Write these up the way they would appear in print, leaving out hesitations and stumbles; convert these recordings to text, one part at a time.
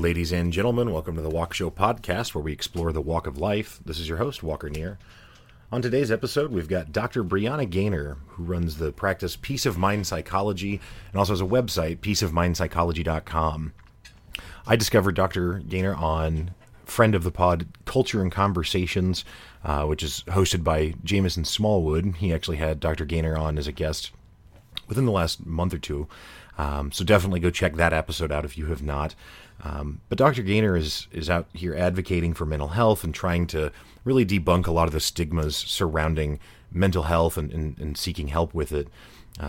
Ladies and gentlemen, welcome to the Walk Show podcast, where we explore the walk of life. This is your host, Walker Near. On today's episode, we've got Dr. Brianna Gaynor, who runs the practice Peace of Mind Psychology and also has a website, peaceofmindpsychology.com. I discovered Dr. Gaynor on Friend of the Pod, Culture and Conversations, which is hosted by Jamison Smallwood. He actually had Dr. Gaynor on as a guest within the last month or two. So definitely go check that episode out if you have not. But Dr. Gaynor is out here advocating for mental health and trying to really debunk a lot of the stigmas surrounding mental health and seeking help with it.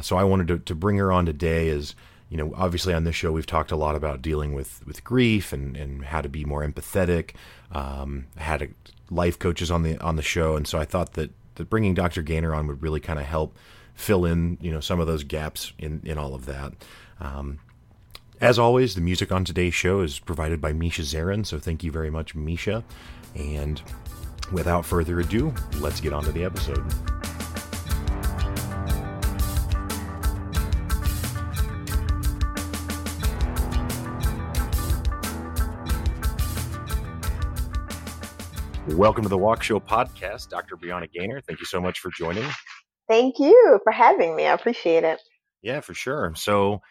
So I wanted to bring her on today as, you know, obviously on this show, we've talked a lot about dealing with grief and how to be more empathetic, had life coaches on the show. And so I thought that bringing Dr. Gaynor on would really kind of help fill in, you know, some of those gaps in all of that. As always, the music on today's show is provided by Misha Zarin, so thank you very much, Misha. And without further ado, let's get on to the episode. Welcome to the Walk Show podcast, Dr. Brianna Gaynor. Thank you so much for joining. Thank you for having me. I appreciate it. Yeah, for sure. So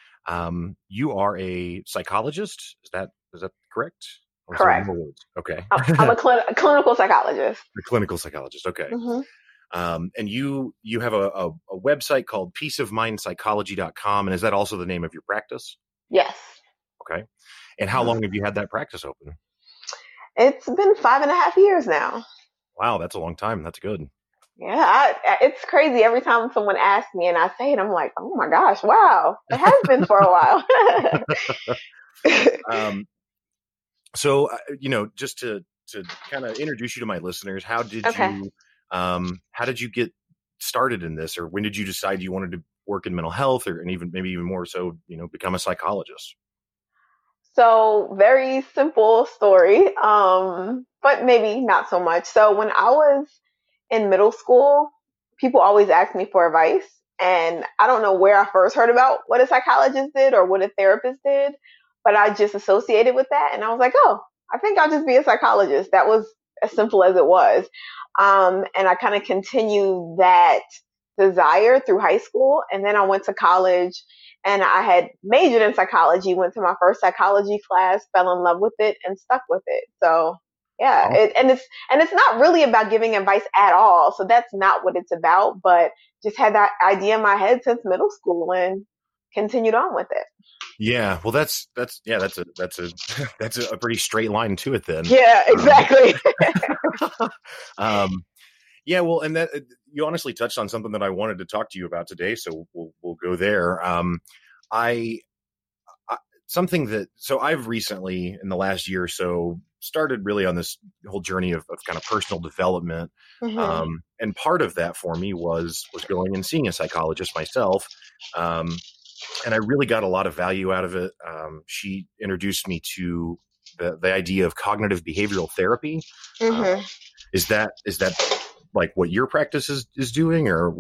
you are a psychologist. Is that correct? Or correct. Okay. I'm a clinical psychologist. A clinical psychologist. Okay. Mm-hmm. And you have a website called peaceofmindpsychology.com. And is that also the name of your practice? Yes. Okay. And how long have you had that practice open? It's been 5.5 years now. Wow. That's a long time. That's good. Yeah, it's crazy. Every time someone asks me and I say it, I'm like, oh my gosh, wow, it has been for a while. So, you know, just to kind of introduce you to my listeners, how did you get started in this, or when did you decide you wanted to work in mental health, or and even more so, you know, become a psychologist? So very simple story, but maybe not so much. So when I was in middle school, people always ask me for advice, and I don't know where I first heard about what a psychologist did or what a therapist did, but I just associated with that. And I was like, oh, I think I'll just be a psychologist. That was as simple as it was. And I kind of continued that desire through high school. And then I went to college and I had majored in psychology, went to my first psychology class, fell in love with it, and stuck with it. So yeah. It's not really about giving advice at all. So that's not what it's about, but just had that idea in my head since middle school and continued on with it. Yeah. Well, that's a pretty straight line to it then. Yeah, exactly. Yeah. Well, and that you honestly touched on something that I wanted to talk to you about today. So we'll go there. I've recently in the last year or so started really on this whole journey of kind of personal development. Mm-hmm. And part of that for me was going and seeing a psychologist myself. And I really got a lot of value out of it. She introduced me to the idea of cognitive behavioral therapy. Mm-hmm. Is that like what your practice is doing, or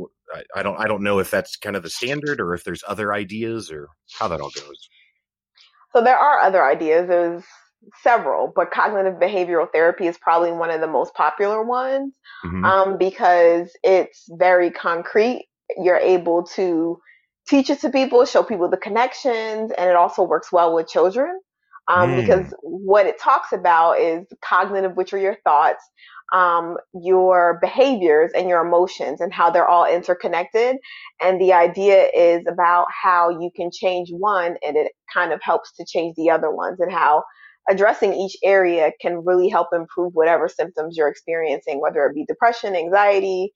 I don't know if that's kind of the standard or if there's other ideas or how that all goes. So there are other ideas. There's several, but cognitive behavioral therapy is probably one of the most popular ones. Mm-hmm. Because it's very concrete. You're able to teach it to people, show people the connections, and it also works well with children. Because what it talks about is cognitive, which are your thoughts, your behaviors, and your emotions, and how they're all interconnected. And the idea is about how you can change one and it kind of helps to change the other ones, and how addressing each area can really help improve whatever symptoms you're experiencing, whether it be depression, anxiety,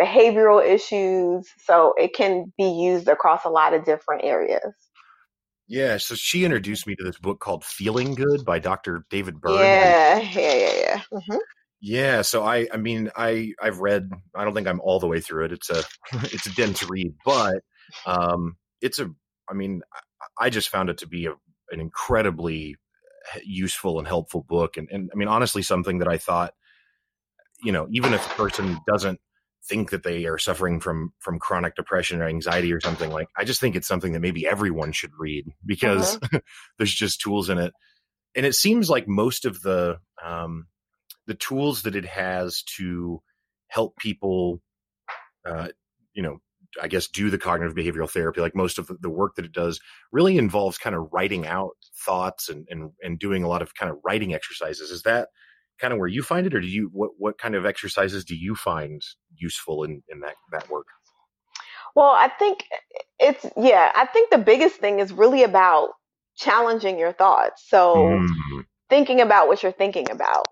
behavioral issues. So it can be used across a lot of different areas. Yeah. So she introduced me to this book called Feeling Good by Dr. David Burns. Yeah. Mm-hmm. Yeah. So I've read, I don't think I'm all the way through it. It's a dense read, but I just found it to be an incredibly useful and helpful book. And honestly, something that I thought, you know, even if a person doesn't think that they are suffering from chronic depression or anxiety or something. Like, I just think it's something that maybe everyone should read, because there's just tools in it. And it seems like most of the tools that it has to help people, I guess, do the cognitive behavioral therapy, like most of the work that it does really involves kind of writing out thoughts and doing a lot of kind of writing exercises. Is that kind of where you find it, or do you, what kind of exercises do you find useful in that work? Well, I think I think the biggest thing is really about challenging your thoughts. So thinking about what you're thinking about,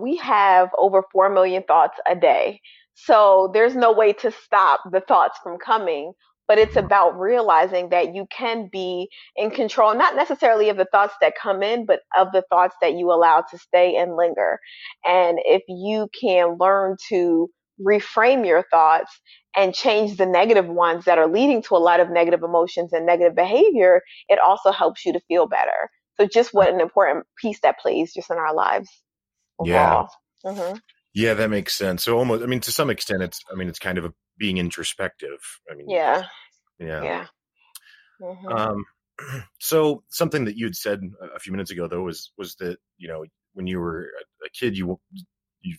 we have over 4 million thoughts a day. So there's no way to stop the thoughts from coming, but it's about realizing that you can be in control, not necessarily of the thoughts that come in, but of the thoughts that you allow to stay and linger. And if you can learn to reframe your thoughts and change the negative ones that are leading to a lot of negative emotions and negative behavior, it also helps you to feel better. So just what an important piece that plays just in our lives. Overall. Yeah. Mm-hmm. Yeah, that makes sense. So almost, to some extent, it's kind of being introspective. Yeah. Mm-hmm. So something that you'd said a few minutes ago, though, was that, when you were a kid, you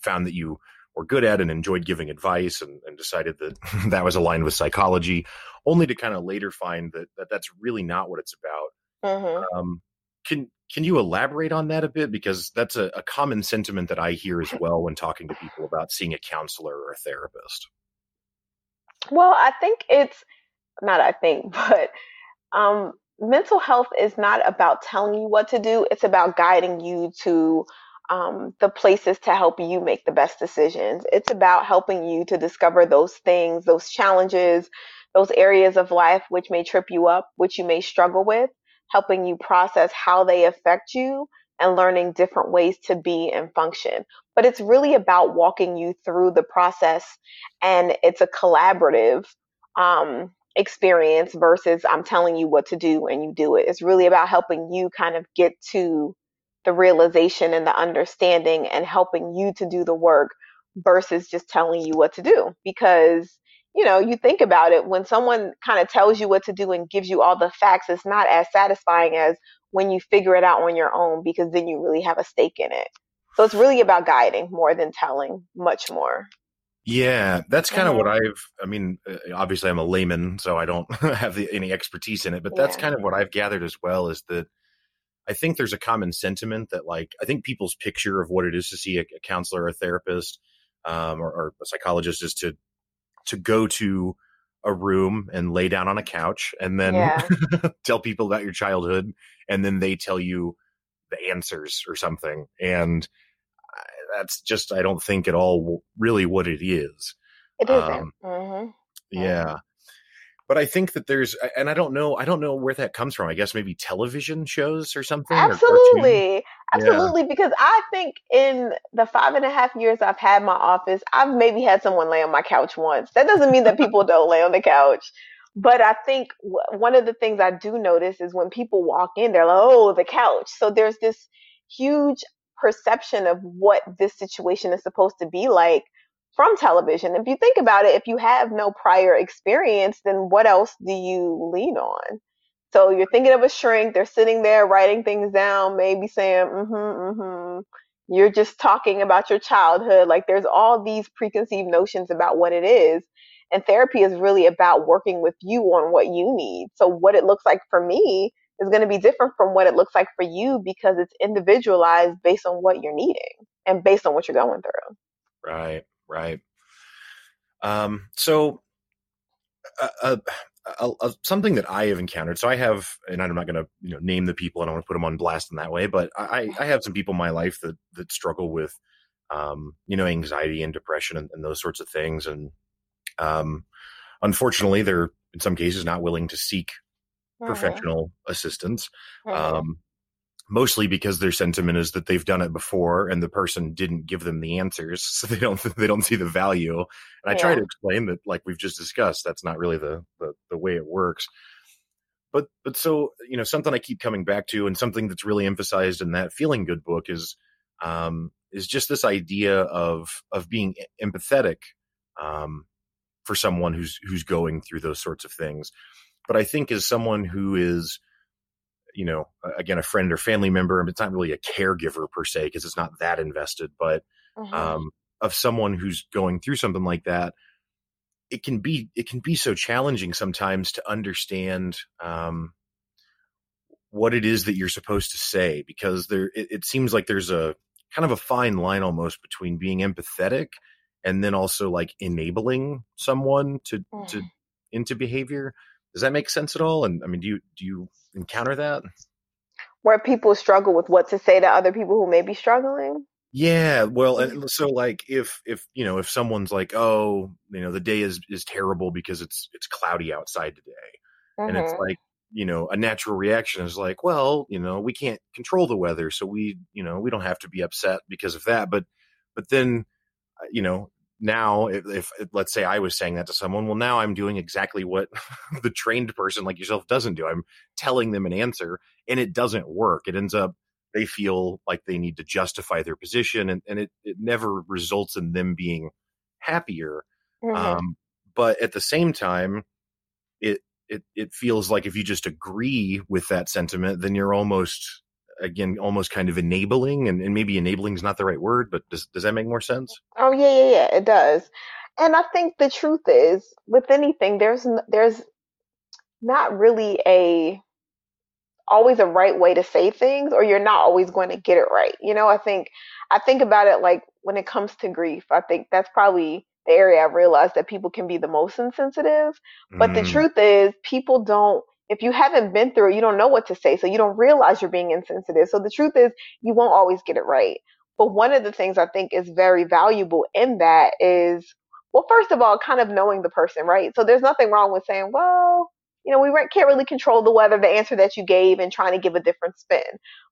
found that you were good at and enjoyed giving advice and decided that that was aligned with psychology, only to kind of later find that that's really not what it's about. Mm-hmm. Can you elaborate on that a bit? Because that's a common sentiment that I hear as well when talking to people about seeing a counselor or a therapist. Well, I think mental health is not about telling you what to do. It's about guiding you to the places to help you make the best decisions. It's about helping you to discover those things, those challenges, those areas of life which may trip you up, which you may struggle with, helping you process how they affect you and learning different ways to be and function. But it's really about walking you through the process, and it's a collaborative experience versus I'm telling you what to do and you do it. It's really about helping you kind of get to the realization and the understanding and helping you to do the work versus just telling you what to do. Because you think about it, when someone kind of tells you what to do and gives you all the facts, it's not as satisfying as when you figure it out on your own, because then you really have a stake in it. So it's really about guiding more than telling, much more. Yeah, that's kind of what obviously I'm a layman, so I don't have any expertise in it, but that's kind of what I've gathered as well, is that I think there's a common sentiment that, like, I think people's picture of what it is to see a counselor or a therapist or a psychologist is to go to a room and lay down on a couch and then tell people about your childhood. And then they tell you the answers or something. And that's just, I don't think at all really what it is. It isn't. Mm-hmm. Yeah. But I think that there's, and I don't know where that comes from. I guess maybe television shows or something. Absolutely. Because I think in the 5.5 years I've had my office, I've maybe had someone lay on my couch once. That doesn't mean that people don't lay on the couch. But I think one of the things I do notice is when people walk in, they're like, oh, the couch. So there's this huge perception of what this situation is supposed to be like from television. If you think about it, if you have no prior experience, then what else do you lean on? So you're thinking of a shrink, they're sitting there writing things down, maybe saying, You're just talking about your childhood. Like, there's all these preconceived notions about what it is. And therapy is really about working with you on what you need. So what it looks like for me is going to be different from what it looks like for you, because it's individualized based on what you're needing and based on what you're going through. Right. So something that I have encountered, so I have, and I'm not going to name the people, I don't want to put them on blast in that way, but I have some people in my life that struggle with, anxiety and depression and those sorts of things. And unfortunately, they're in some cases not willing to seek professional assistance, mostly because their sentiment is that they've done it before and the person didn't give them the answers. So they don't see the value. And I try to explain that, like we've just discussed, that's not really the way it works. But so, something I keep coming back to, and something that's really emphasized in that Feeling Good book is just this idea of being empathetic, for someone who's going through those sorts of things. But I think as someone who is, you know, again, a friend or family member, and it's not really a caregiver per se, because it's not that invested, but of someone who's going through something like that, it can be so challenging sometimes to understand what it is that you're supposed to say, because it seems like there's a kind of a fine line almost between being empathetic and then also like enabling someone to into behavior. Does that make sense at all? And I mean, do you encounter that? Where people struggle with what to say to other people who may be struggling? Yeah. Well, and so like if you know, if someone's like, oh, you know, the day is terrible because it's cloudy outside today. And it's like, you know, a natural reaction is like, well, you know, we can't control the weather, so we, you know, we don't have to be upset because of that. But then, you know, now, if let's say I was saying that to someone, well, now I'm doing exactly what the trained person like yourself doesn't do. I'm telling them an answer, and it doesn't work. It ends up they feel like they need to justify their position, and it never results in them being happier. But at the same time, it feels like if you just agree with that sentiment, then you're almost kind of enabling, and maybe enabling is not the right word, but does that make more sense? Oh yeah, it does. And I think the truth is, with anything, there's not really always a right way to say things, or you're not always going to get it right. You know, I think about it like when it comes to grief, I think that's probably the area I've realized that people can be the most insensitive. But the truth is, people don't. If you haven't been through it, you don't know what to say. So you don't realize you're being insensitive. So the truth is, you won't always get it right. But one of the things I think is very valuable in that is, well, first of all, kind of knowing the person, right? So there's nothing wrong with saying, well, you know, we can't really control the weather, the answer that you gave, and trying to give a different spin.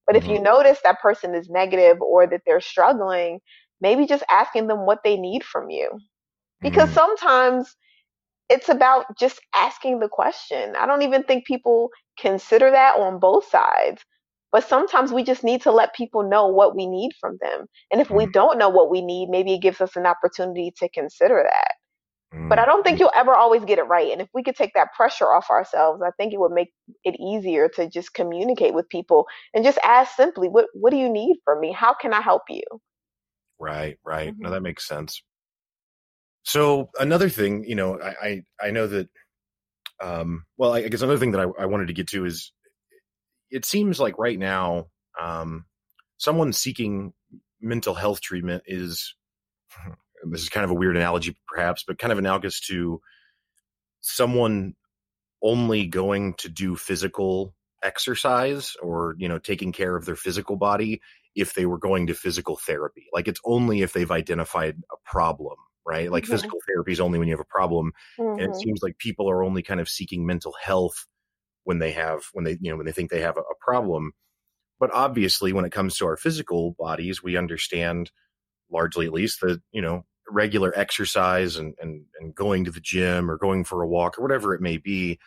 But if you notice that person is negative or that they're struggling, maybe just asking them what they need from you. Because sometimes it's about just asking the question. I don't even think people consider that on both sides. But sometimes we just need to let people know what we need from them. And if we don't know what we need, maybe it gives us an opportunity to consider that. But I don't think you'll ever always get it right. And if we could take that pressure off ourselves, I think it would make it easier to just communicate with people and just ask simply, what do you need from me? How can I help you? Right. No, that makes sense. So another thing, you know, I know that, well, I guess another thing that I wanted to get to is, it seems like right now, someone seeking mental health treatment is, this is kind of a weird analogy perhaps, but kind of analogous to someone only going to do physical exercise or, you know, taking care of their physical body if they were going to physical therapy. Like, it's only if they've identified a problem. Right? Like physical therapy is only when you have a problem. And it seems like people are only kind of seeking mental health when they think they have a problem. But obviously when it comes to our physical bodies, we understand largely at least that, you know, regular exercise and going to the gym or going for a walk or whatever it may be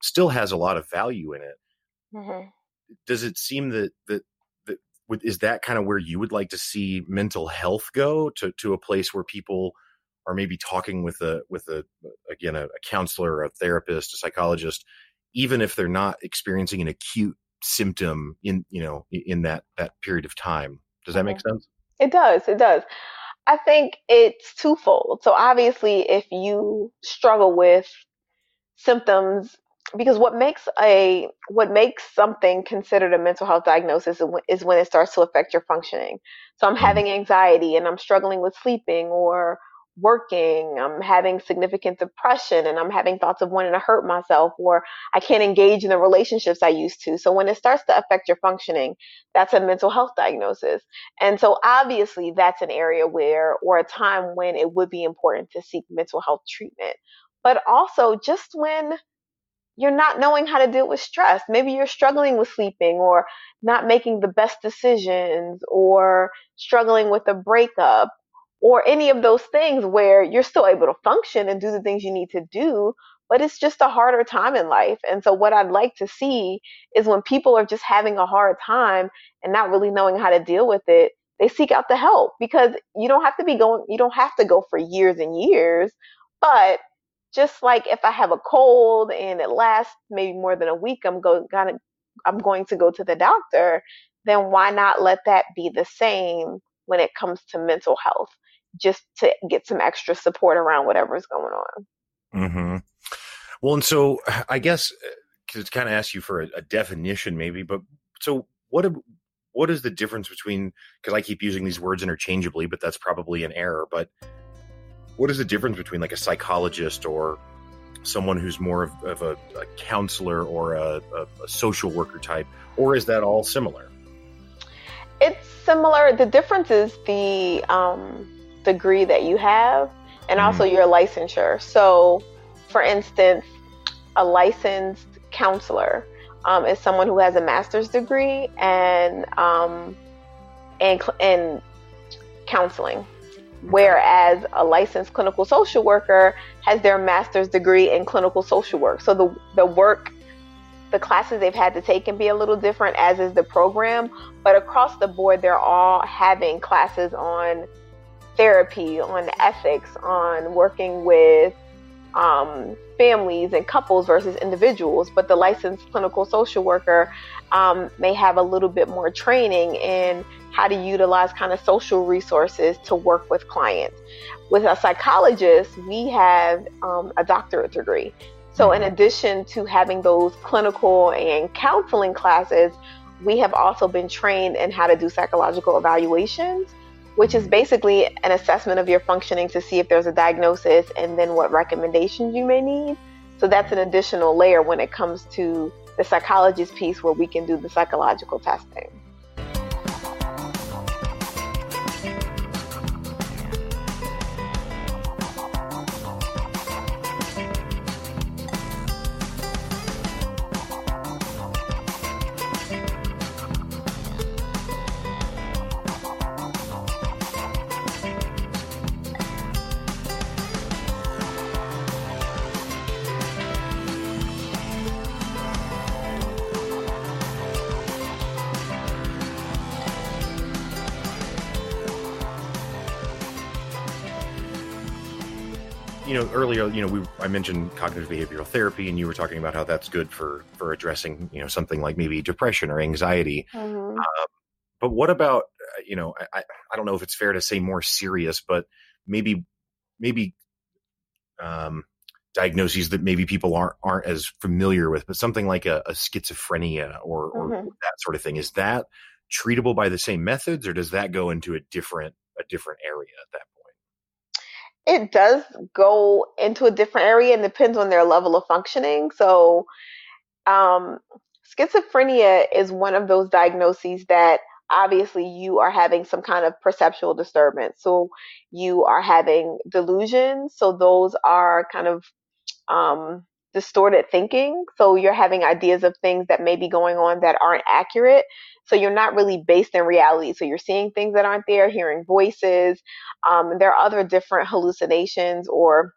still has a lot of value in it. Does it seem that is that kind of where you would like to see mental health go, to a place where people are maybe talking with a counselor or a therapist, a psychologist, even if they're not experiencing an acute symptom in that period of time? Does that make sense? It does. I think it's twofold. So obviously if you struggle with symptoms, because what makes something considered a mental health diagnosis is when it starts to affect your functioning. So I'm having anxiety and I'm struggling with sleeping or working. I'm having significant depression and I'm having thoughts of wanting to hurt myself, or I can't engage in the relationships I used to. So when it starts to affect your functioning, that's a mental health diagnosis. And so obviously that's an area or a time when it would be important to seek mental health treatment. But also just when you're not knowing how to deal with stress. Maybe you're struggling with sleeping or not making the best decisions or struggling with a breakup or any of those things where you're still able to function and do the things you need to do, but it's just a harder time in life. And so what I'd like to see is when people are just having a hard time and not really knowing how to deal with it, they seek out the help, because you don't have to go for years and years, but just like if I have a cold and it lasts maybe more than a week, I'm going to go to the doctor, then why not let that be the same when it comes to mental health, just to get some extra support around whatever's going on. Mm-hmm. Well, and so I guess to kind of ask you for a definition maybe, but so what is the difference between, because I keep using these words interchangeably, but that's probably an error, but what is the difference between like a psychologist or someone who's more of a counselor or a social worker type, or is that all similar? It's similar. The difference is the degree that you have and also your licensure. So for instance, a licensed counselor is someone who has a master's degree and counseling, whereas a licensed clinical social worker has their master's degree in clinical social work. So the classes they've had to take can be a little different, as is the program, but across the board, they're all having classes on therapy, on ethics, on working with families and couples versus individuals. But the licensed clinical social worker may have a little bit more training in how to utilize kind of social resources to work with clients. With a psychologist, we have a doctorate degree. So in addition to having those clinical and counseling classes, we have also been trained in how to do psychological evaluations, which is basically an assessment of your functioning to see if there's a diagnosis and then what recommendations you may need. So that's an additional layer when it comes to the psychologist piece, where we can do the psychological testing. Earlier, I mentioned cognitive behavioral therapy, and you were talking about how that's good for addressing, something like maybe depression or anxiety. Mm-hmm. But what about, I don't know if it's fair to say more serious, but maybe diagnoses that maybe people aren't as familiar with, but something like a schizophrenia or that sort of thing. Is that treatable by the same methods, or does that go into a different area at that point? It does go into a different area and depends on their level of functioning. So schizophrenia is one of those diagnoses that obviously you are having some kind of perceptual disturbance. So you are having delusions. So those are kind of distorted thinking. So you're having ideas of things that may be going on that aren't accurate. So you're not really based in reality. So you're seeing things that aren't there, hearing voices. There are other different hallucinations or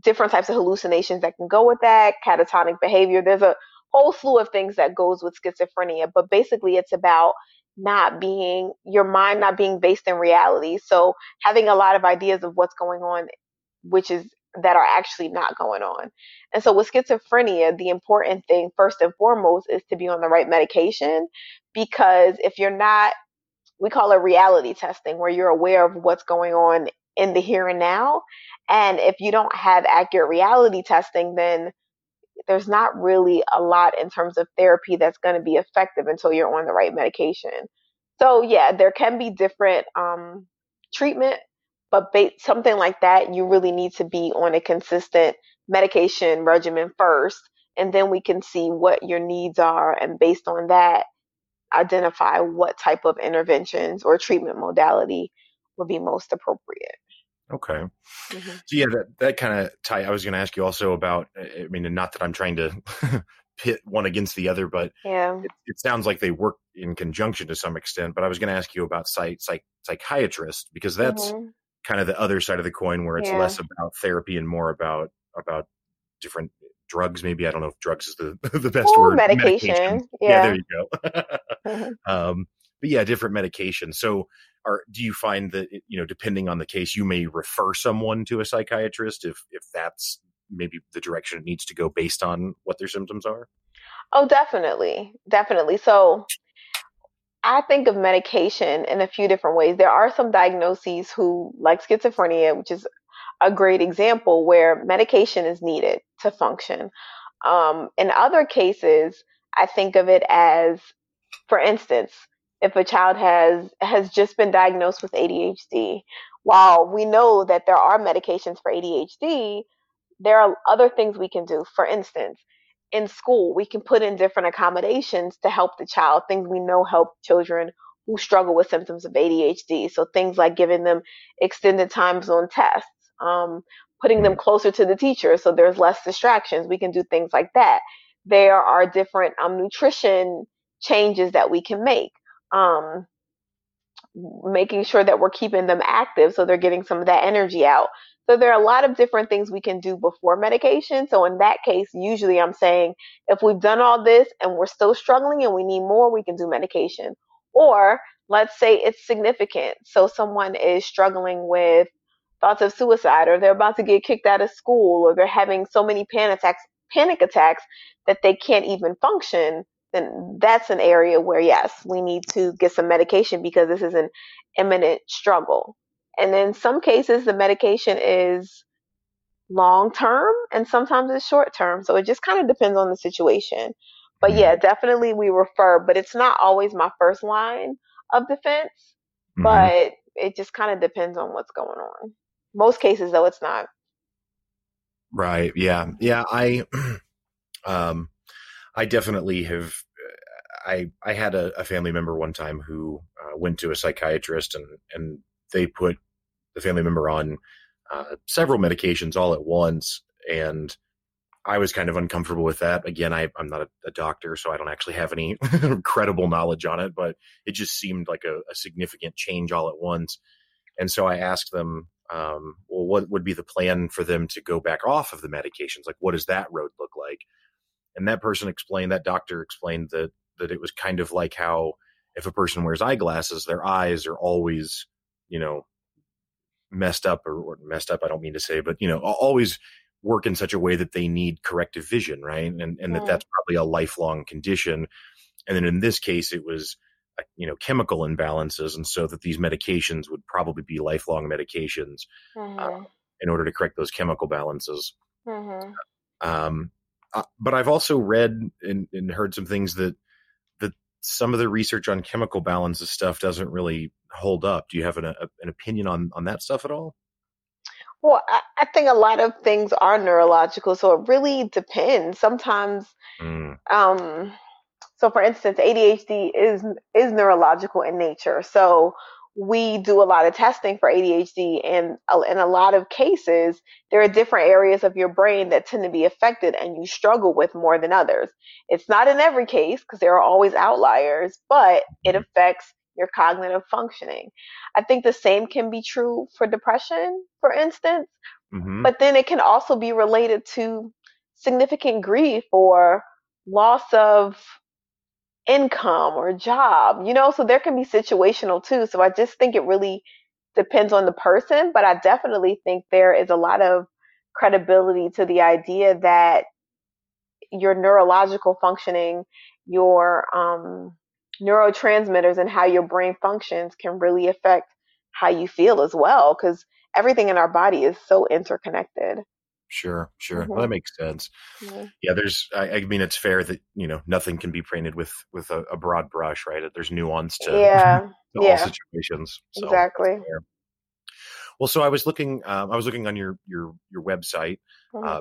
different types of hallucinations that can go with that, catatonic behavior. There's a whole slew of things that goes with schizophrenia, but basically it's about your mind not being based in reality. So having a lot of ideas of what's going on, that are actually not going on. And so with schizophrenia, the important thing first and foremost is to be on the right medication, because if you're not, we call it reality testing, where you're aware of what's going on in the here and now. And if you don't have accurate reality testing, then there's not really a lot in terms of therapy that's going to be effective until you're on the right medication. So yeah, there can be different treatment. But something like that, you really need to be on a consistent medication regimen first, and then we can see what your needs are, and based on that, identify what type of interventions or treatment modality would be most appropriate. Okay. Mm-hmm. So yeah, that kind of tie. I was going to ask you also about, not that I'm trying to pit one against the other, but yeah, it sounds like they work in conjunction to some extent, but I was going to ask you about psychiatrists, because that's kind of the other side of the coin, where it's less about therapy and more about different drugs. Maybe, I don't know if drugs is the best word. Medication. Yeah, there you go. But yeah, different medications. So do you find that, depending on the case, you may refer someone to a psychiatrist if that's maybe the direction it needs to go based on what their symptoms are? Oh, definitely. So I think of medication in a few different ways. There are some diagnoses who, like schizophrenia, which is a great example, where medication is needed to function. In other cases, I think of it as, for instance, if a child has just been diagnosed with ADHD, while we know that there are medications for ADHD, there are other things we can do. For instance, in school, we can put in different accommodations to help the child, things we know help children who struggle with symptoms of ADHD. So things like giving them extended times on tests, putting them closer to the teacher so there's less distractions. We can do things like that. There are different nutrition changes that we can make, making sure that we're keeping them active so they're getting some of that energy out. So there are a lot of different things we can do before medication. So in that case, usually I'm saying if we've done all this and we're still struggling and we need more, we can do medication. Or let's say it's significant. So someone is struggling with thoughts of suicide, or they're about to get kicked out of school, or they're having so many panic attacks that they can't even function. Then that's an area where, yes, we need to get some medication because this is an imminent struggle. And in some cases, the medication is long-term and sometimes it's short-term. So it just kind of depends on the situation. But yeah, definitely we refer, but it's not always my first line of defense, but it just kind of depends on what's going on. Most cases, though, it's not. Right. Yeah. Yeah. I definitely have. I had a family member one time who went to a psychiatrist, and they put the family member on several medications all at once, and I was kind of uncomfortable with that. Again, I'm not a doctor, so I don't actually have any credible knowledge on it, but it just seemed like a significant change all at once. And so I asked them, well, what would be the plan for them to go back off of the medications? Like, what does that road look like? And that doctor explained that it was kind of like how if a person wears eyeglasses, their eyes are always, messed up. I don't mean to say, but, always work in such a way that they need corrective vision. Right. And that's probably a lifelong condition. And then in this case, it was, chemical imbalances. And so that these medications would probably be lifelong medications in order to correct those chemical balances. Mm-hmm. But I've also read and heard some things that some of the research on chemical balances stuff doesn't really hold up. Do you have an opinion on that stuff at all? Well, I think a lot of things are neurological, so it really depends. Sometimes, so for instance, ADHD is neurological in nature. So we do a lot of testing for ADHD, and in a lot of cases, there are different areas of your brain that tend to be affected and you struggle with more than others. It's not in every case because there are always outliers, but it affects your cognitive functioning. I think the same can be true for depression, for instance, but then it can also be related to significant grief or loss of income or job, so there can be situational too. So I just think it really depends on the person, but I definitely think there is a lot of credibility to the idea that your neurological functioning, your neurotransmitters and how your brain functions can really affect how you feel as well, because everything in our body is so interconnected. Sure. Well, that makes sense. Yeah. There's, I mean, it's fair that, nothing can be painted with a broad brush, right? There's nuance to, to all situations. So exactly. Well, so I was looking on your website,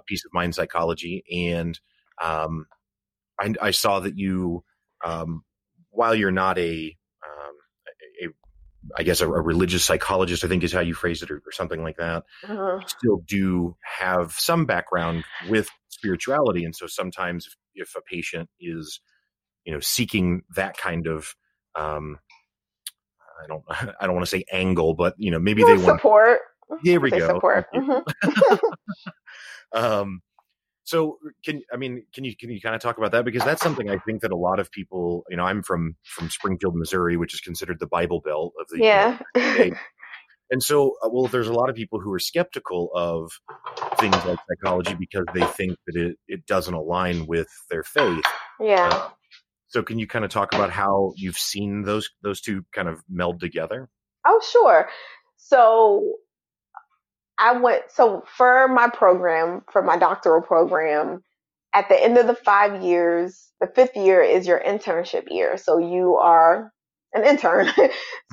Peace of Mind Psychology. And, I saw that you, while you're not a religious psychologist, I think is how you phrased it, or something like that, you still do have some background with spirituality. And so sometimes if a patient is, seeking that kind of, I don't want to say angle, but, maybe they want support. Here we go. Support. So can you kind of talk about that? Because that's something I think that a lot of people, I'm from Springfield, Missouri, which is considered the Bible Belt of the United States. And so, there's a lot of people who are skeptical of things like psychology because they think that it doesn't align with their faith. Yeah. So can you kind of talk about how you've seen those two kind of meld together? Oh, sure. So for my program, for my doctoral program, at the end of the 5 years, the fifth year is your internship year. So you are an intern. So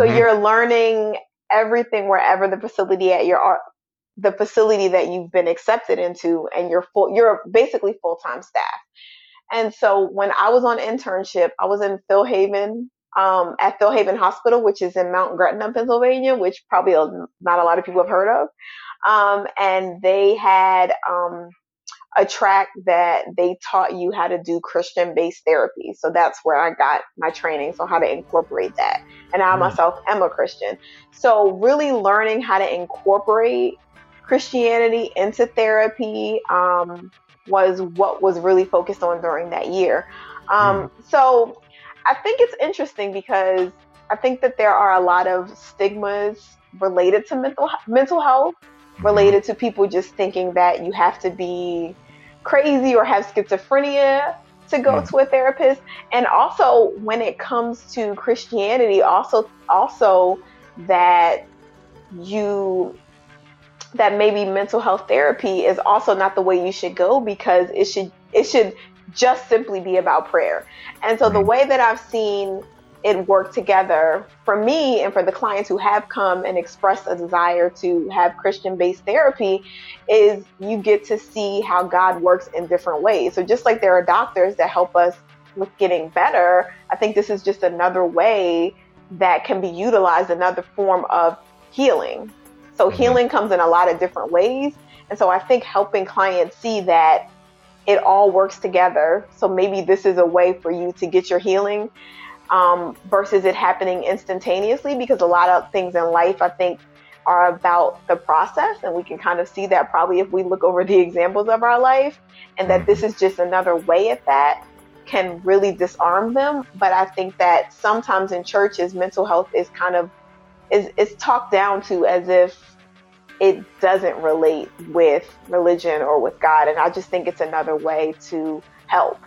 mm-hmm. you're learning everything wherever the facility the facility that you've been accepted into, and you're basically full-time staff. And so when I was on internship, I was in Philhaven, at Philhaven Hospital, which is in Mount Gretna, Pennsylvania, which probably not a lot of people have heard of. And they had a track that they taught you how to do Christian-based therapy. So that's where I got my training, so how to incorporate that. And I myself am a Christian. So really learning how to incorporate Christianity into therapy was what was really focused on during that year. So I think it's interesting because I think that there are a lot of stigmas related to mental health, related to people just thinking that you have to be crazy or have schizophrenia to go to a therapist. And also when it comes to Christianity, also that maybe mental health therapy is also not the way you should go, because it should just simply be about prayer. And so the way that I've seen it work together for me and for the clients who have come and expressed a desire to have Christian-based therapy is you get to see how God works in different ways. So just like there are doctors that help us with getting better, I think this is just another way that can be utilized, another form of healing. So healing comes in a lot of different ways. And so I think helping clients see that it all works together. So maybe this is a way for you to get your healing versus it happening instantaneously, because a lot of things in life, I think, are about the process. And we can kind of see that probably if we look over the examples of our life, and that this is just another way at that can really disarm them. But I think that sometimes in churches, mental health is kind of is talked down to as if it doesn't relate with religion or with God. And I just think it's another way to help.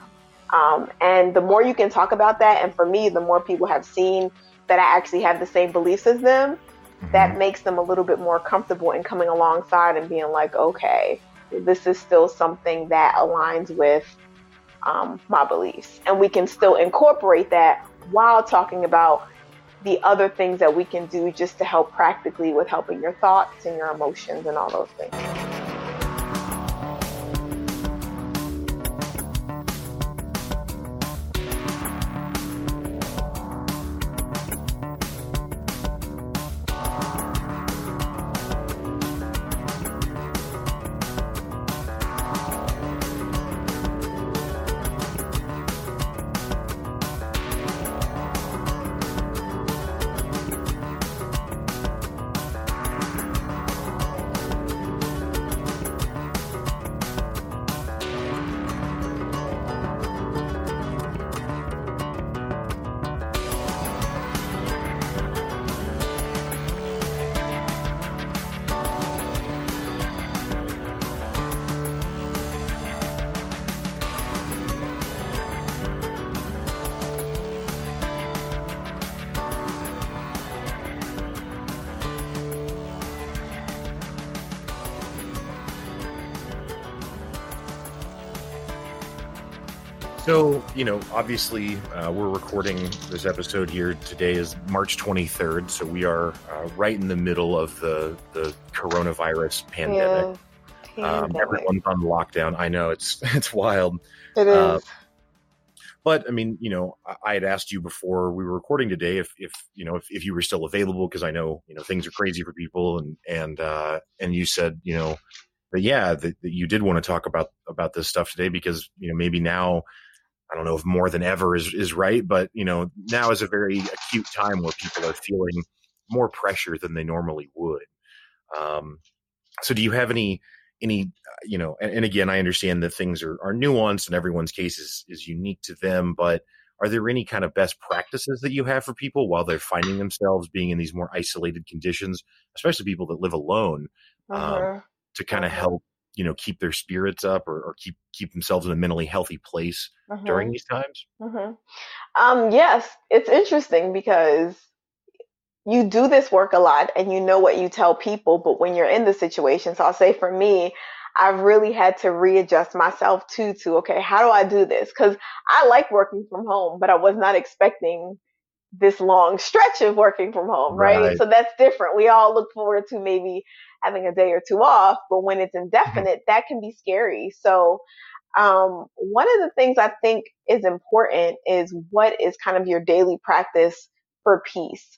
And the more you can talk about that, and for me, the more people have seen that I actually have the same beliefs as them, that makes them a little bit more comfortable in coming alongside and being like, okay, this is still something that aligns with my beliefs. And we can still incorporate that while talking about the other things that we can do just to help practically with helping your thoughts and your emotions and all those things. So, you know, obviously we're recording this episode here. Today is March 23rd. So we are right in the middle of the coronavirus pandemic. Yeah. Everyone's on lockdown. I know it's wild. It is. But I mean, you know, I had asked you before we were recording today if you were still available, because I know, you know, things are crazy for people. And you said, you know, that yeah, that you did want to talk about this stuff today, because, you know, maybe now, I don't know if more than ever is right, but, you know, now is a very acute time where people are feeling more pressure than they normally would. So do you have any, you know, and again, I understand that things are nuanced and everyone's case is unique to them, but are there any kind of best practices that you have for people while they're finding themselves being in these more isolated conditions, especially people that live alone, to kind of help you know, keep their spirits up or keep themselves in a mentally healthy place during these times? Yes, it's interesting because you do this work a lot and you know what you tell people, but when you're in the situation, so I'll say for me, I've really had to readjust myself to, okay, how do I do this? Because I like working from home, but I was not expecting this long stretch of working from home, right? So that's different. We all look forward to maybe having a day or two off, but when it's indefinite, that can be scary. So one of the things I think is important is what is kind of your daily practice for peace,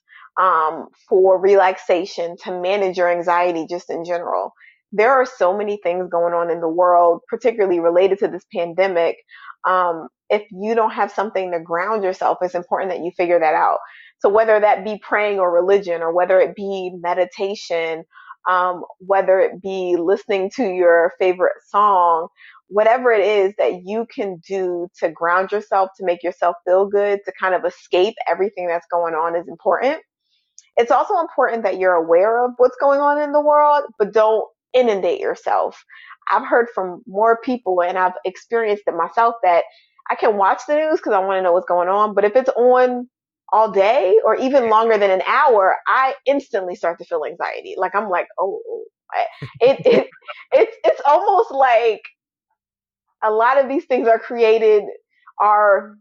for relaxation, to manage your anxiety just in general. There are so many things going on in the world, particularly related to this pandemic. If you don't have something to ground yourself, it's important that you figure that out. So whether that be praying or religion, or whether it be meditation, whether it be listening to your favorite song, whatever it is that you can do to ground yourself, to make yourself feel good, to kind of escape everything that's going on is important. It's also important that you're aware of what's going on in the world, but don't inundate yourself. I've heard from more people, and I've experienced it myself, that I can watch the news because I want to know what's going on. But if it's on all day or even longer than an hour, I instantly start to feel anxiety. Like I'm like, it's almost like a lot of these things are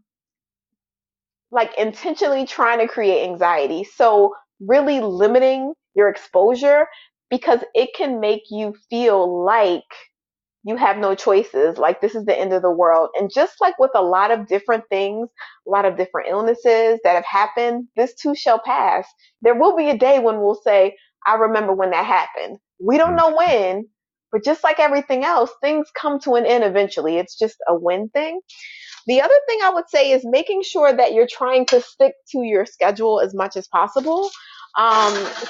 like intentionally trying to create anxiety. So really limiting your exposure, because it can make you feel like you have no choices, like this is the end of the world. And just like with a lot of different things, a lot of different illnesses that have happened, this too shall pass. There will be a day when we'll say, I remember when that happened. We don't know when, but just like everything else, things come to an end eventually. It's just a when thing. The other thing I would say is making sure that you're trying to stick to your schedule as much as possible.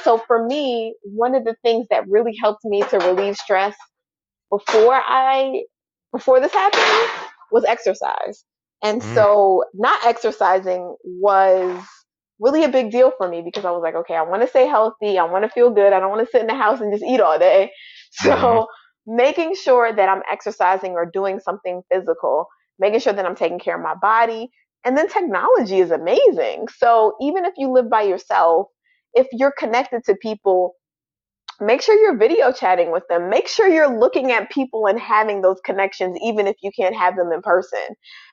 So for me, one of the things that really helped me to relieve stress before this happened was exercise. And so not exercising was really a big deal for me, because I was like, okay, I want to stay healthy. I want to feel good. I don't want to sit in the house and just eat all day. So making sure that I'm exercising or doing something physical, making sure that I'm taking care of my body. And then technology is amazing. So even if you live by yourself, if you're connected to people, make sure you're video chatting with them. Make sure you're looking at people and having those connections, even if you can't have them in person,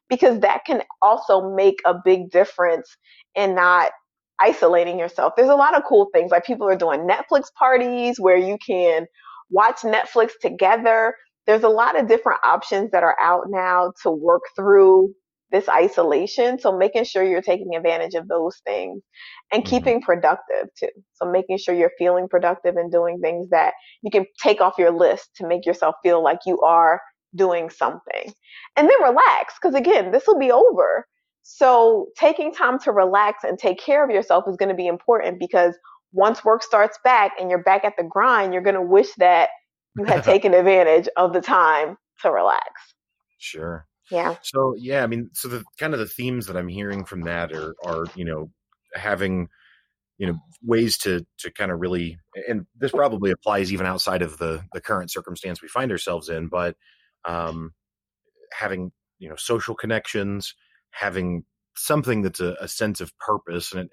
because that can also make a big difference in not isolating yourself. There's a lot of cool things, like people are doing Netflix parties where you can watch Netflix together. There's a lot of different options that are out now to work through this isolation. So making sure you're taking advantage of those things and keeping productive too. So making sure you're feeling productive and doing things that you can take off your list to make yourself feel like you are doing something, and then relax. Cause again, this will be over. So taking time to relax and take care of yourself is going to be important, because once work starts back and you're back at the grind, you're going to wish that you had taken advantage of the time to relax. Sure. Yeah. So, yeah, I mean, so the kind of the themes that I'm hearing from that are, you know, having, you know, ways to kind of really, and this probably applies even outside of the current circumstance we find ourselves in, but having, you know, social connections, having something that's a sense of purpose. And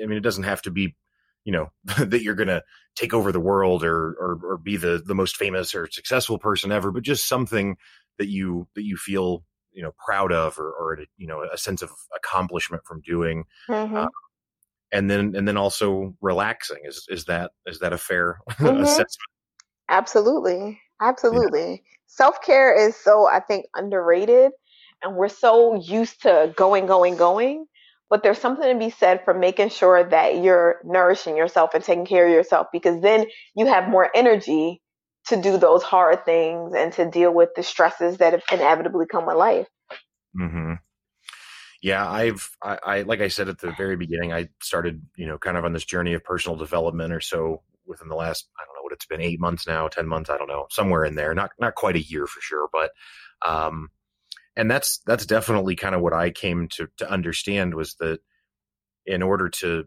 I mean, it doesn't have to be, you know, that you're going to take over the world or be the most famous or successful person ever, but just something that you feel, you know, proud of, or, you know, a sense of accomplishment from doing. And then also relaxing. Is that a fair assessment? Absolutely. Absolutely. Yeah. Self-care is so, I think, underrated, and we're so used to going, but there's something to be said for making sure that you're nourishing yourself and taking care of yourself, because then you have more energy to do those hard things and to deal with the stresses that have inevitably come with life. Mm-hmm. Yeah. I, like I said, at the very beginning, I started, you know, kind of on this journey of personal development or so within the last, I don't know what it's been, 8 months now, 10 months. I don't know, somewhere in there, not quite a year for sure. But, and that's definitely kind of what I came to understand, was that in order to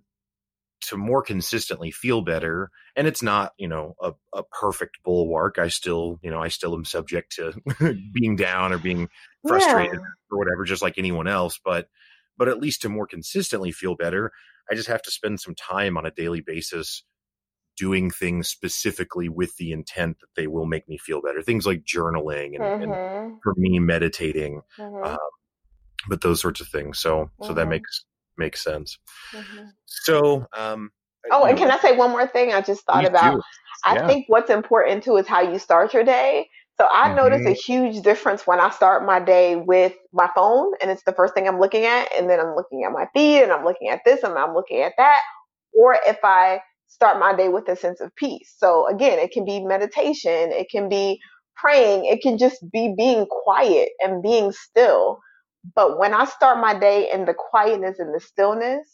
to more consistently feel better. And it's not, you know, a perfect bulwark. I still am subject to being down or being frustrated or whatever, just like anyone else. But at least to more consistently feel better, I just have to spend some time on a daily basis doing things specifically with the intent that they will make me feel better. Things like journaling and for me, meditating, but those sorts of things. So that makes sense. So, and can I say one more thing? I just thought about, I think what's important too is how you start your day. So I notice a huge difference when I start my day with my phone, and it's the first thing I'm looking at. And then I'm looking at my feed, and I'm looking at this, and I'm looking at that. Or if I start my day with a sense of peace. So again, it can be meditation, it can be praying, it can just be being quiet and being still. But when I start my day in the quietness and the stillness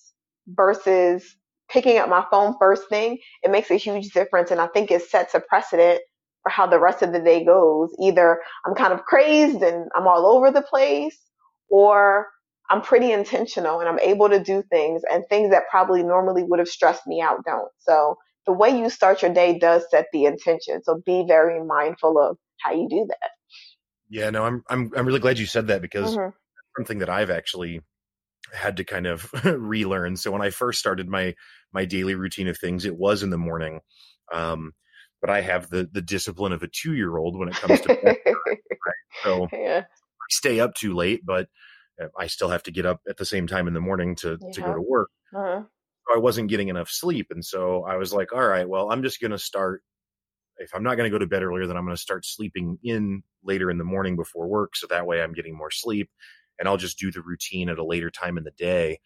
versus picking up my phone first thing, it makes a huge difference. And I think it sets a precedent for how the rest of the day goes. Either I'm kind of crazed and I'm all over the place, or I'm pretty intentional and I'm able to do things, and things that probably normally would have stressed me out don't. So the way you start your day does set the intention. So be very mindful of how you do that. Yeah, no, I'm really glad you said that, because something that I've actually had to kind of relearn. So when I first started my daily routine of things, it was in the morning. But I have the discipline of a 2-year-old when it comes to bed, right? So I stay up too late, but I still have to get up at the same time in the morning to go to work. So I wasn't getting enough sleep. And so I was like, all right, well, I'm just going to start, if I'm not going to go to bed earlier, then I'm going to start sleeping in later in the morning before work. So that way I'm getting more sleep, and I'll just do the routine at a later time in the day.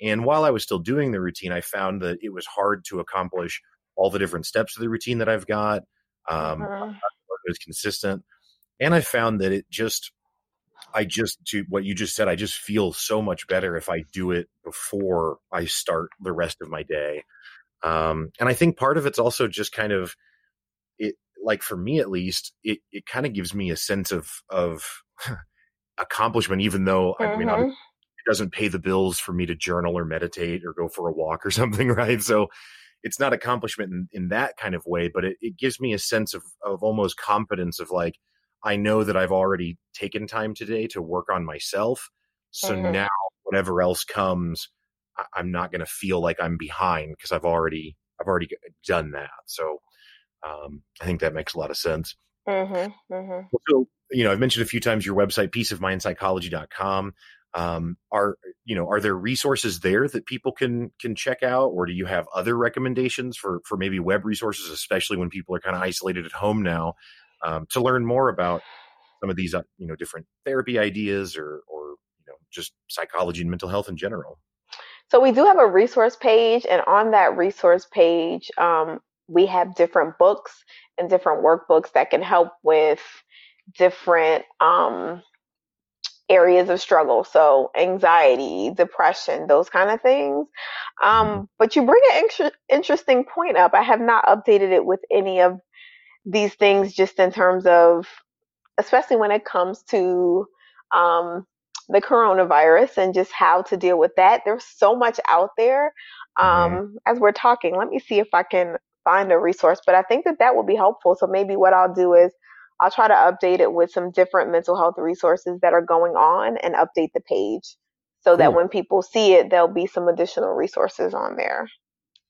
And while I was still doing the routine, I found that it was hard to accomplish all the different steps of the routine that I've got. It was consistent. And I found that to what you just said, I just feel so much better if I do it before I start the rest of my day. And I think part of it's also just kind of it, like for me, at least it kind of gives me a sense of accomplishment, even though I mean, it doesn't pay the bills for me to journal or meditate or go for a walk or something. Right. So it's not accomplishment in that kind of way, but it gives me a sense of almost confidence of like, I know that I've already taken time today to work on myself. So now whatever else comes, I'm not going to feel like I'm behind, because I've already done that. So I think that makes a lot of sense. So, you know, I've mentioned a few times your website, peaceofmindpsychology.com. Are there resources there that people can check out, or do you have other recommendations for maybe web resources, especially when people are kind of isolated at home now, to learn more about some of these, different therapy ideas or just psychology and mental health in general? So we do have a resource page, and on that resource page, we have different books and different workbooks that can help with different areas of struggle. So anxiety, depression, those kind of things. But you bring an interesting point up. I have not updated it with any of these things, just in terms of, especially when it comes to the coronavirus and just how to deal with that. There's so much out there. As we're talking, let me see if I can find a resource, but I think that will be helpful. So maybe what I'll do is I'll try to update it with some different mental health resources that are going on, and update the page so that when people see it, there'll be some additional resources on there.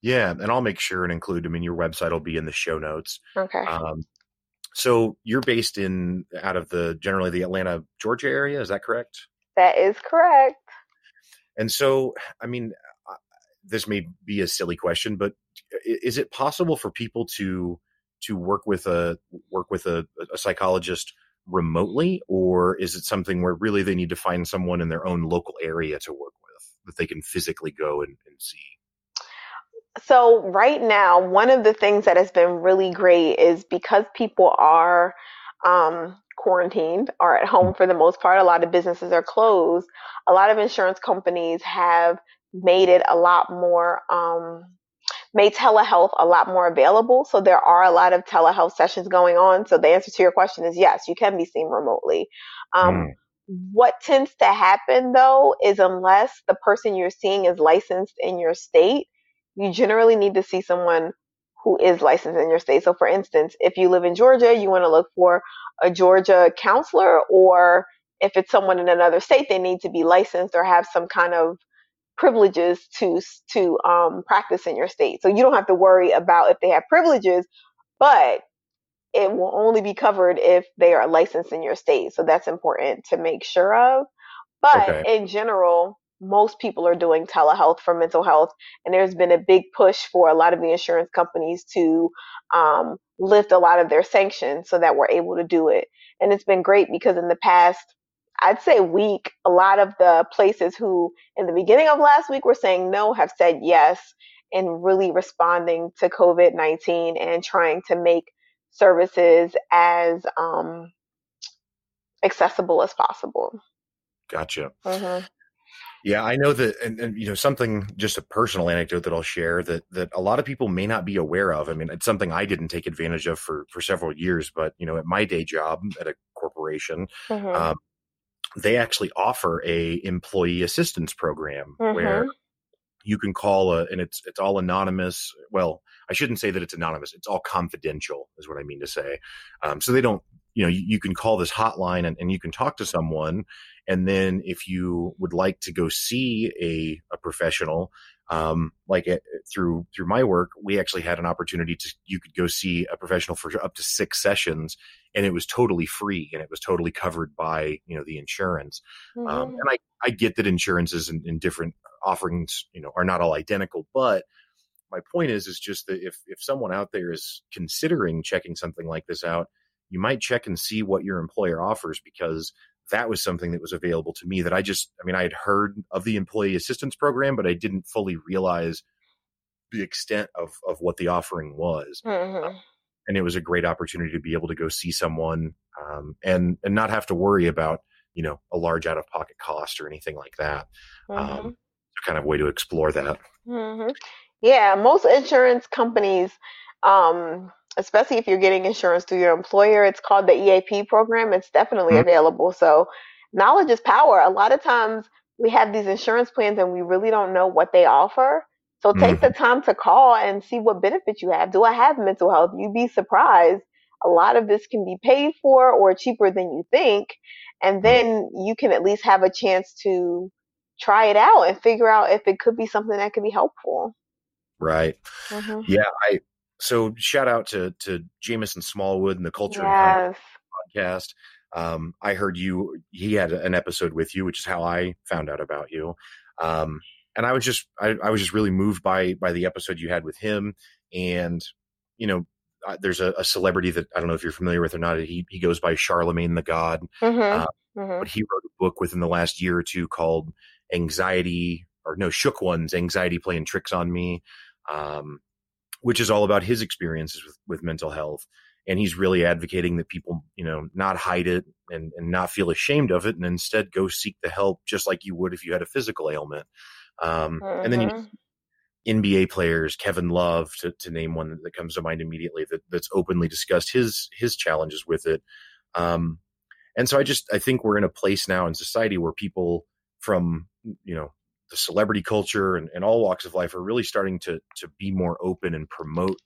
Yeah. And I'll make sure and include them in your website. Will be in the show notes. Okay. So you're based out of the Atlanta, Georgia area. Is that correct? That is correct. And so, I mean, this may be a silly question, but is it possible for people to work with a psychologist remotely, or is it something where really they need to find someone in their own local area to work with that they can physically go and see? So right now, one of the things that has been really great is because people are quarantined or at home for the most part, a lot of businesses are closed. A lot of insurance companies have made it a lot more, made telehealth a lot more available. So there are a lot of telehealth sessions going on. So the answer to your question is yes, you can be seen remotely. What tends to happen though, is unless the person you're seeing is licensed in your state, you generally need to see someone who is licensed in your state. So for instance, if you live in Georgia, you want to look for a Georgia counselor, or if it's someone in another state, they need to be licensed or have some kind of privileges to practice in your state. So you don't have to worry about if they have privileges, but it will only be covered if they are licensed in your state. So that's important to make sure of. But in general, most people are doing telehealth for mental health. And there's been a big push for a lot of the insurance companies to lift a lot of their sanctions so that we're able to do it. And it's been great because in the past, I'd say week, a lot of the places who in the beginning of last week were saying no have said yes, and really responding to COVID-19 and trying to make services as accessible as possible. Gotcha. Mm-hmm. Yeah, I know that, and you know, something, just a personal anecdote that I'll share that a lot of people may not be aware of. I mean, it's something I didn't take advantage of for several years, but you know, at my day job at a corporation, mm-hmm. They actually offer a employee assistance program mm-hmm. where you can call and it's all anonymous. Well, I shouldn't say that it's anonymous. It's all confidential is what I mean to say. So they don't, you know, you can call this hotline and you can talk to someone. And then if you would like to go see a professional, like through my work, we actually had an opportunity you could go see a professional for up to 6 sessions, and it was totally free and it was totally covered by, you know, the insurance. Mm-hmm. And I get that insurances and different offerings, you know, are not all identical, but my point is just that if someone out there is considering checking something like this out, you might check and see what your employer offers, because that was something that was available to me that I had heard of the employee assistance program, but I didn't fully realize the extent of what the offering was. Mm-hmm. And it was a great opportunity to be able to go see someone and not have to worry about, you know, a large out of pocket cost or anything like that. Mm-hmm. Kind of way to explore that. Mm-hmm. Yeah. Most insurance companies, especially if you're getting insurance through your employer, it's called the EAP program. It's definitely mm-hmm. available. So knowledge is power. A lot of times we have these insurance plans and we really don't know what they offer. So take mm-hmm. the time to call and see what benefits you have. Do I have mental health? You'd be surprised. A lot of this can be paid for or cheaper than you think. And then you can at least have a chance to try it out and figure out if it could be something that could be helpful. Right. Mm-hmm. Yeah. So shout out to Jamison Smallwood and the Culture and Conversations podcast. I heard he had an episode with you, which is how I found out about you. And I was just really moved by the episode you had with him. And, you know, there's a celebrity that I don't know if you're familiar with or not. He goes by Charlemagne Tha God, mm-hmm. Mm-hmm. but he wrote a book within the last year or two called Shook Ones, Anxiety Playing Tricks on Me. Which is all about his experiences with mental health. And he's really advocating that people, you know, not hide it and not feel ashamed of it, and instead go seek the help just like you would if you had a physical ailment. Mm-hmm. And then NBA players, Kevin Love, to name one that comes to mind immediately, that's openly discussed his challenges with it. And so I think we're in a place now in society where people from, you know, the celebrity culture and all walks of life are really starting to be more open and promote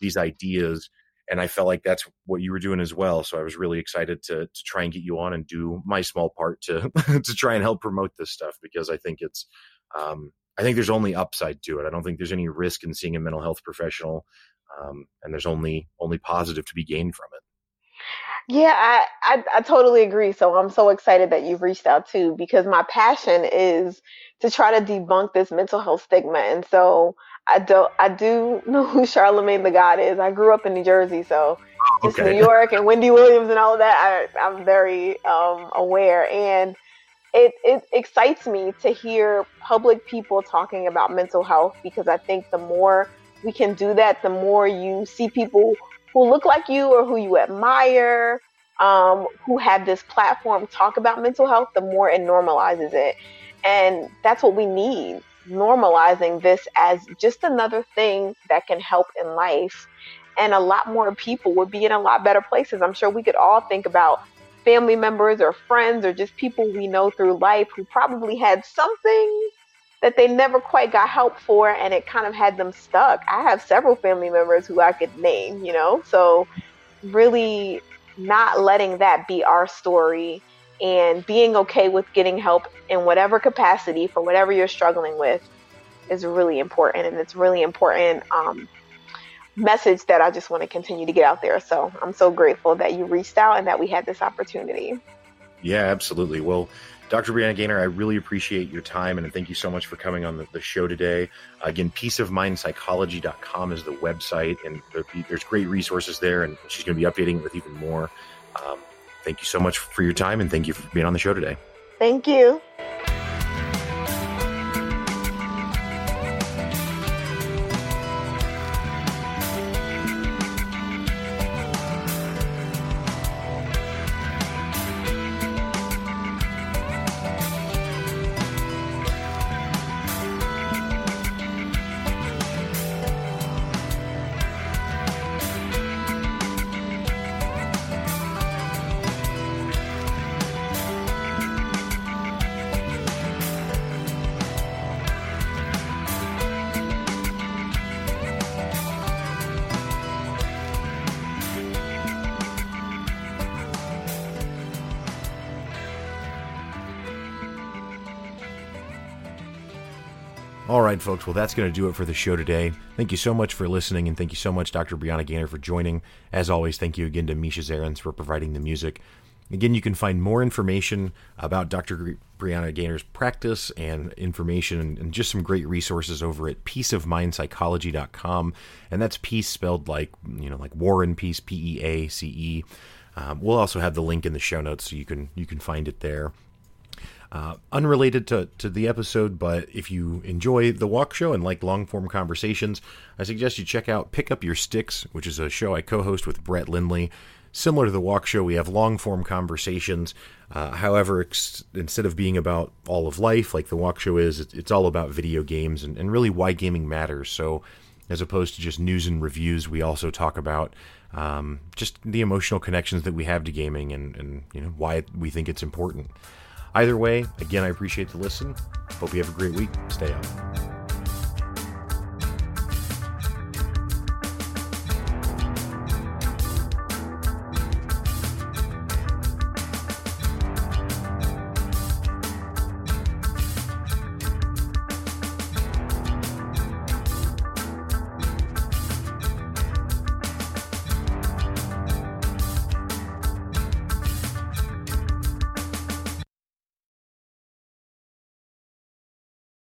these ideas. And I felt like that's what you were doing as well. So I was really excited to try and get you on and do my small part to try and help promote this stuff, because I think it's, I think there's only upside to it. I don't think there's any risk in seeing a mental health professional. And there's only positive to be gained from it. Yeah, I totally agree. So I'm so excited that you've reached out too, because my passion is to try to debunk this mental health stigma. And so I do know who Charlemagne Tha God is. I grew up in New Jersey, so just New York and Wendy Williams and all of that. I'm very aware, and it excites me to hear public people talking about mental health, because I think the more we can do that, the more you see people who look like you or who you admire, who have this platform talk about mental health, the more it normalizes it. And that's what we need, normalizing this as just another thing that can help in life. And a lot more people would be in a lot better places. I'm sure we could all think about family members or friends or just people we know through life who probably had something that they never quite got help for, and it kind of had them stuck. I have several family members who I could name, you know, so really not letting that be our story and being okay with getting help in whatever capacity for whatever you're struggling with is really important. And it's really important message that I just want to continue to get out there. So I'm so grateful that you reached out and that we had this opportunity. Yeah, absolutely. Well, Dr. Brianna Gaynor, I really appreciate your time, and thank you so much for coming on the show today. Again, peaceofmindpsychology.com is the website, and there's great resources there, and she's going to be updating it with even more. Thank you so much for your time, and thank you for being on the show today. Thank you. All right, folks. Well, that's going to do it for the show today. Thank you so much for listening, and thank you so much, Dr. Brianna Gaynor, for joining. As always, thank you again to Misha Zarin for providing the music. Again, you can find more information about Dr. Brianna Gaynor's practice and information and just some great resources over at peaceofmindpsychology.com. And that's peace spelled like, you know, like war and peace, P-E-A-C-E. We'll also have the link in the show notes, so you can find it there. Unrelated to the episode, but if you enjoy The Walk Show and like long-form conversations, I suggest you check out Pick Up Your Sticks, which is a show I co-host with Brett Lindley. Similar to The Walk Show, we have long-form conversations. However, instead of being about all of life, like The Walk Show is, it's all about video games and really why gaming matters. So as opposed to just news and reviews, we also talk about just the emotional connections that we have to gaming and you know, why we think it's important. Either way, again, I appreciate the listen. Hope you have a great week. Stay out.